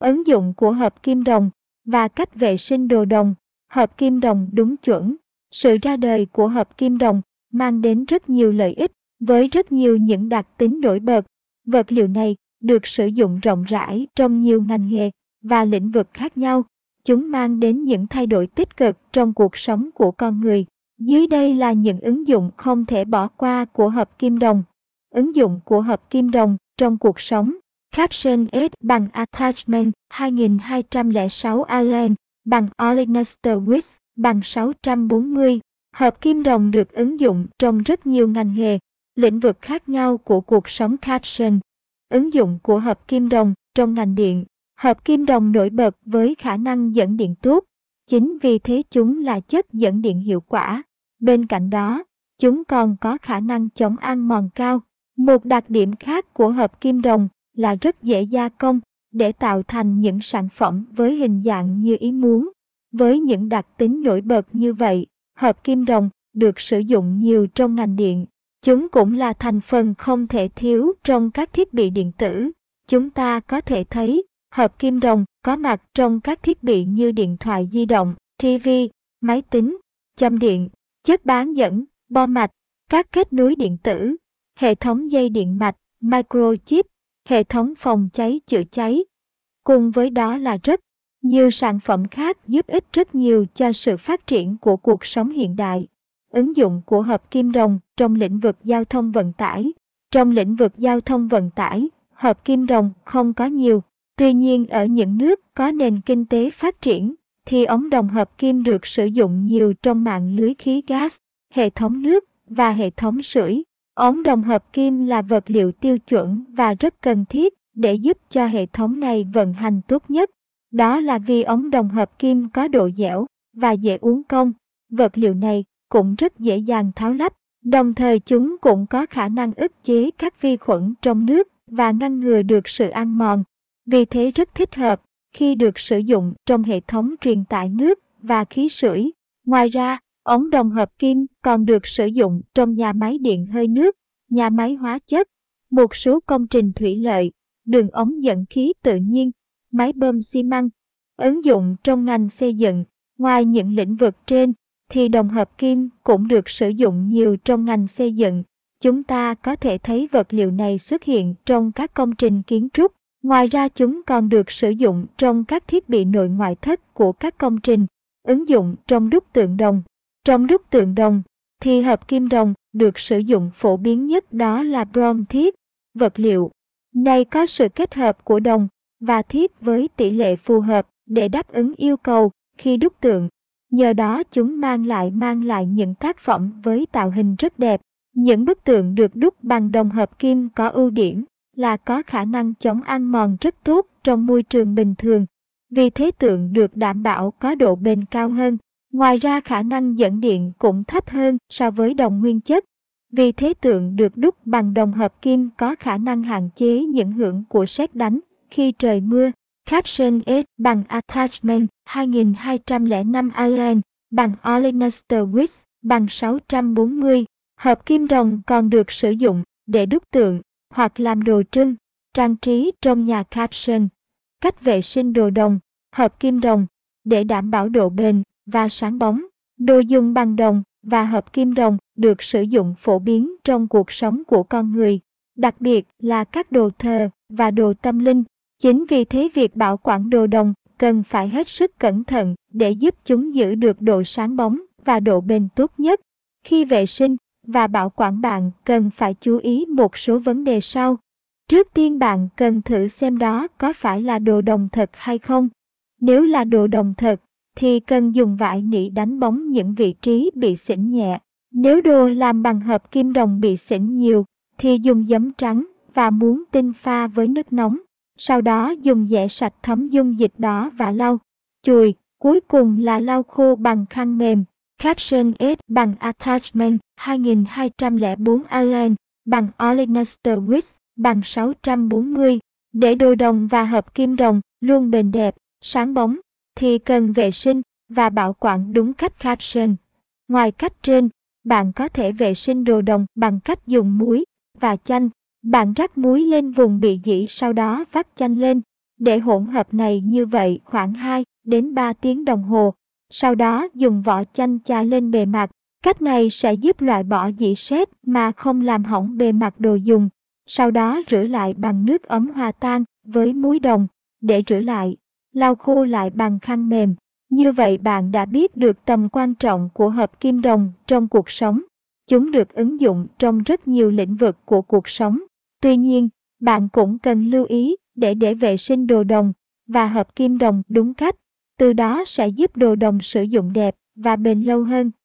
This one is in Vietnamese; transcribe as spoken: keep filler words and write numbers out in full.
Ứng dụng của hợp kim đồng và cách vệ sinh đồ đồng. Hợp kim đồng đúng chuẩn. Sự ra đời của hợp kim đồng mang đến rất nhiều lợi ích với rất nhiều những đặc tính nổi bật. Vật liệu này được sử dụng rộng rãi trong nhiều ngành nghề và lĩnh vực khác nhau. Chúng mang đến những thay đổi tích cực trong cuộc sống của con người. Dưới đây là những ứng dụng không thể bỏ qua của hợp kim đồng. Ứng dụng của hợp kim đồng trong cuộc sống. Caption S bằng Attachment hai nghìn hai trăm lẻ sáu Allen bằng Olenester Width bằng sáu trăm bốn mươi. Hợp kim đồng được ứng dụng trong rất nhiều ngành nghề, lĩnh vực khác nhau của cuộc sống. Caption. Ứng dụng của hợp kim đồng trong ngành điện. Hợp kim đồng nổi bật với khả năng dẫn điện tốt, chính vì thế chúng là chất dẫn điện hiệu quả. Bên cạnh đó, chúng còn có khả năng chống ăn mòn cao. Một đặc điểm khác của hợp kim đồng là rất dễ gia công để tạo thành những sản phẩm với hình dạng như ý muốn. Với những đặc tính nổi bật như vậy, hợp kim đồng được sử dụng nhiều trong ngành điện. Chúng cũng là thành phần không thể thiếu trong các thiết bị điện tử. Chúng ta có thể thấy hợp kim đồng có mặt trong các thiết bị như điện thoại di động, ti vi, máy tính, châm điện, chất bán dẫn, bo mạch, các kết nối điện tử, hệ thống dây điện mạch, microchip, hệ thống phòng cháy chữa cháy. Cùng với đó là rất nhiều sản phẩm khác giúp ích rất nhiều cho sự phát triển của cuộc sống hiện đại. Ứng dụng của hợp kim đồng trong lĩnh vực giao thông vận tải. Trong lĩnh vực giao thông vận tải, hợp kim đồng không có nhiều. Tuy nhiên, ở những nước có nền kinh tế phát triển, thì ống đồng hợp kim được sử dụng nhiều trong mạng lưới khí gas, hệ thống nước và hệ thống sưởi. Ống đồng hợp kim là vật liệu tiêu chuẩn và rất cần thiết để giúp cho hệ thống này vận hành tốt nhất. Đó là vì ống đồng hợp kim có độ dẻo và dễ uốn cong. Vật liệu này cũng rất dễ dàng tháo lắp, đồng thời chúng cũng có khả năng ức chế các vi khuẩn trong nước và ngăn ngừa được sự ăn mòn. Vì thế rất thích hợp khi được sử dụng trong hệ thống truyền tải nước và khí sưởi. Ngoài ra, ống đồng hợp kim còn được sử dụng trong nhà máy điện hơi nước, nhà máy hóa chất, một số công trình thủy lợi, đường ống dẫn khí tự nhiên, máy bơm xi măng. Ứng dụng trong ngành xây dựng. Ngoài những lĩnh vực trên, thì đồng hợp kim cũng được sử dụng nhiều trong ngành xây dựng. Chúng ta có thể thấy vật liệu này xuất hiện trong các công trình kiến trúc. Ngoài ra, chúng còn được sử dụng trong các thiết bị nội ngoại thất của các công trình. Ứng dụng trong đúc tượng đồng. Trong đúc tượng đồng, thì hợp kim đồng được sử dụng phổ biến nhất đó là brom thiếc. Vật liệu này có sự kết hợp của đồng và thiếc với tỷ lệ phù hợp để đáp ứng yêu cầu khi đúc tượng. Nhờ đó chúng mang lại mang lại những tác phẩm với tạo hình rất đẹp. Những bức tượng được đúc bằng đồng hợp kim có ưu điểm là có khả năng chống ăn mòn rất tốt trong môi trường bình thường. Vì thế tượng được đảm bảo có độ bền cao hơn. Ngoài ra, khả năng dẫn điện cũng thấp hơn so với đồng nguyên chất. Vì thế tượng được đúc bằng đồng hợp kim có khả năng hạn chế những hưởng của sét đánh khi trời mưa. Caption S bằng Attachment hai nghìn hai trăm lẻ năm Allen bằng Olenester Width bằng sáu trăm bốn mươi. Hợp kim đồng còn được sử dụng để đúc tượng hoặc làm đồ trưng, trang trí trong nhà. Caption. Cách vệ sinh đồ đồng. Hợp kim đồng để đảm bảo độ bền và sáng bóng. Đồ dùng bằng đồng và hợp kim đồng được sử dụng phổ biến trong cuộc sống của con người, đặc biệt là các đồ thờ và đồ tâm linh. Chính vì thế việc bảo quản đồ đồng cần phải hết sức cẩn thận để giúp chúng giữ được độ sáng bóng và độ bền tốt nhất. Khi vệ sinh và bảo quản, bạn cần phải chú ý một số vấn đề sau. Trước tiên, bạn cần thử xem đó có phải là đồ đồng thật hay không. Nếu là đồ đồng thật, thì cần dùng vải nỉ đánh bóng những vị trí bị xỉn nhẹ. Nếu đồ làm bằng hợp kim đồng bị xỉn nhiều, thì dùng giấm trắng và muối tinh pha với nước nóng. Sau đó dùng dẻ sạch thấm dung dịch đó và lau, chùi, cuối cùng là lau khô bằng khăn mềm. Caption S bằng Attachment hai nghìn hai trăm lẻ bốn Allen bằng Olenester Width bằng sáu trăm bốn mươi. Để đồ đồng và hợp kim đồng luôn bền đẹp, sáng bóng, thì cần vệ sinh và bảo quản đúng cách. Caption. Ngoài cách trên, bạn có thể vệ sinh đồ đồng bằng cách dùng muối và chanh. Bạn rắc muối lên vùng bị dỉ, sau đó vắt chanh lên. để hỗn hợp này như vậy khoảng hai đến ba tiếng đồng hồ, sau đó dùng vỏ chanh chà lên bề mặt. Cách này sẽ giúp loại bỏ dỉ sét mà không làm hỏng bề mặt đồ dùng. Sau đó rửa lại bằng nước ấm hòa tan với muối đồng để rửa lại, lau khô lại bằng khăn mềm. Như vậy bạn đã biết được tầm quan trọng của hợp kim đồng trong cuộc sống. Chúng được ứng dụng trong rất nhiều lĩnh vực của cuộc sống. Tuy nhiên, bạn cũng cần lưu ý để để vệ sinh đồ đồng và hợp kim đồng đúng cách. Từ đó sẽ giúp đồ đồng sử dụng đẹp và bền lâu hơn.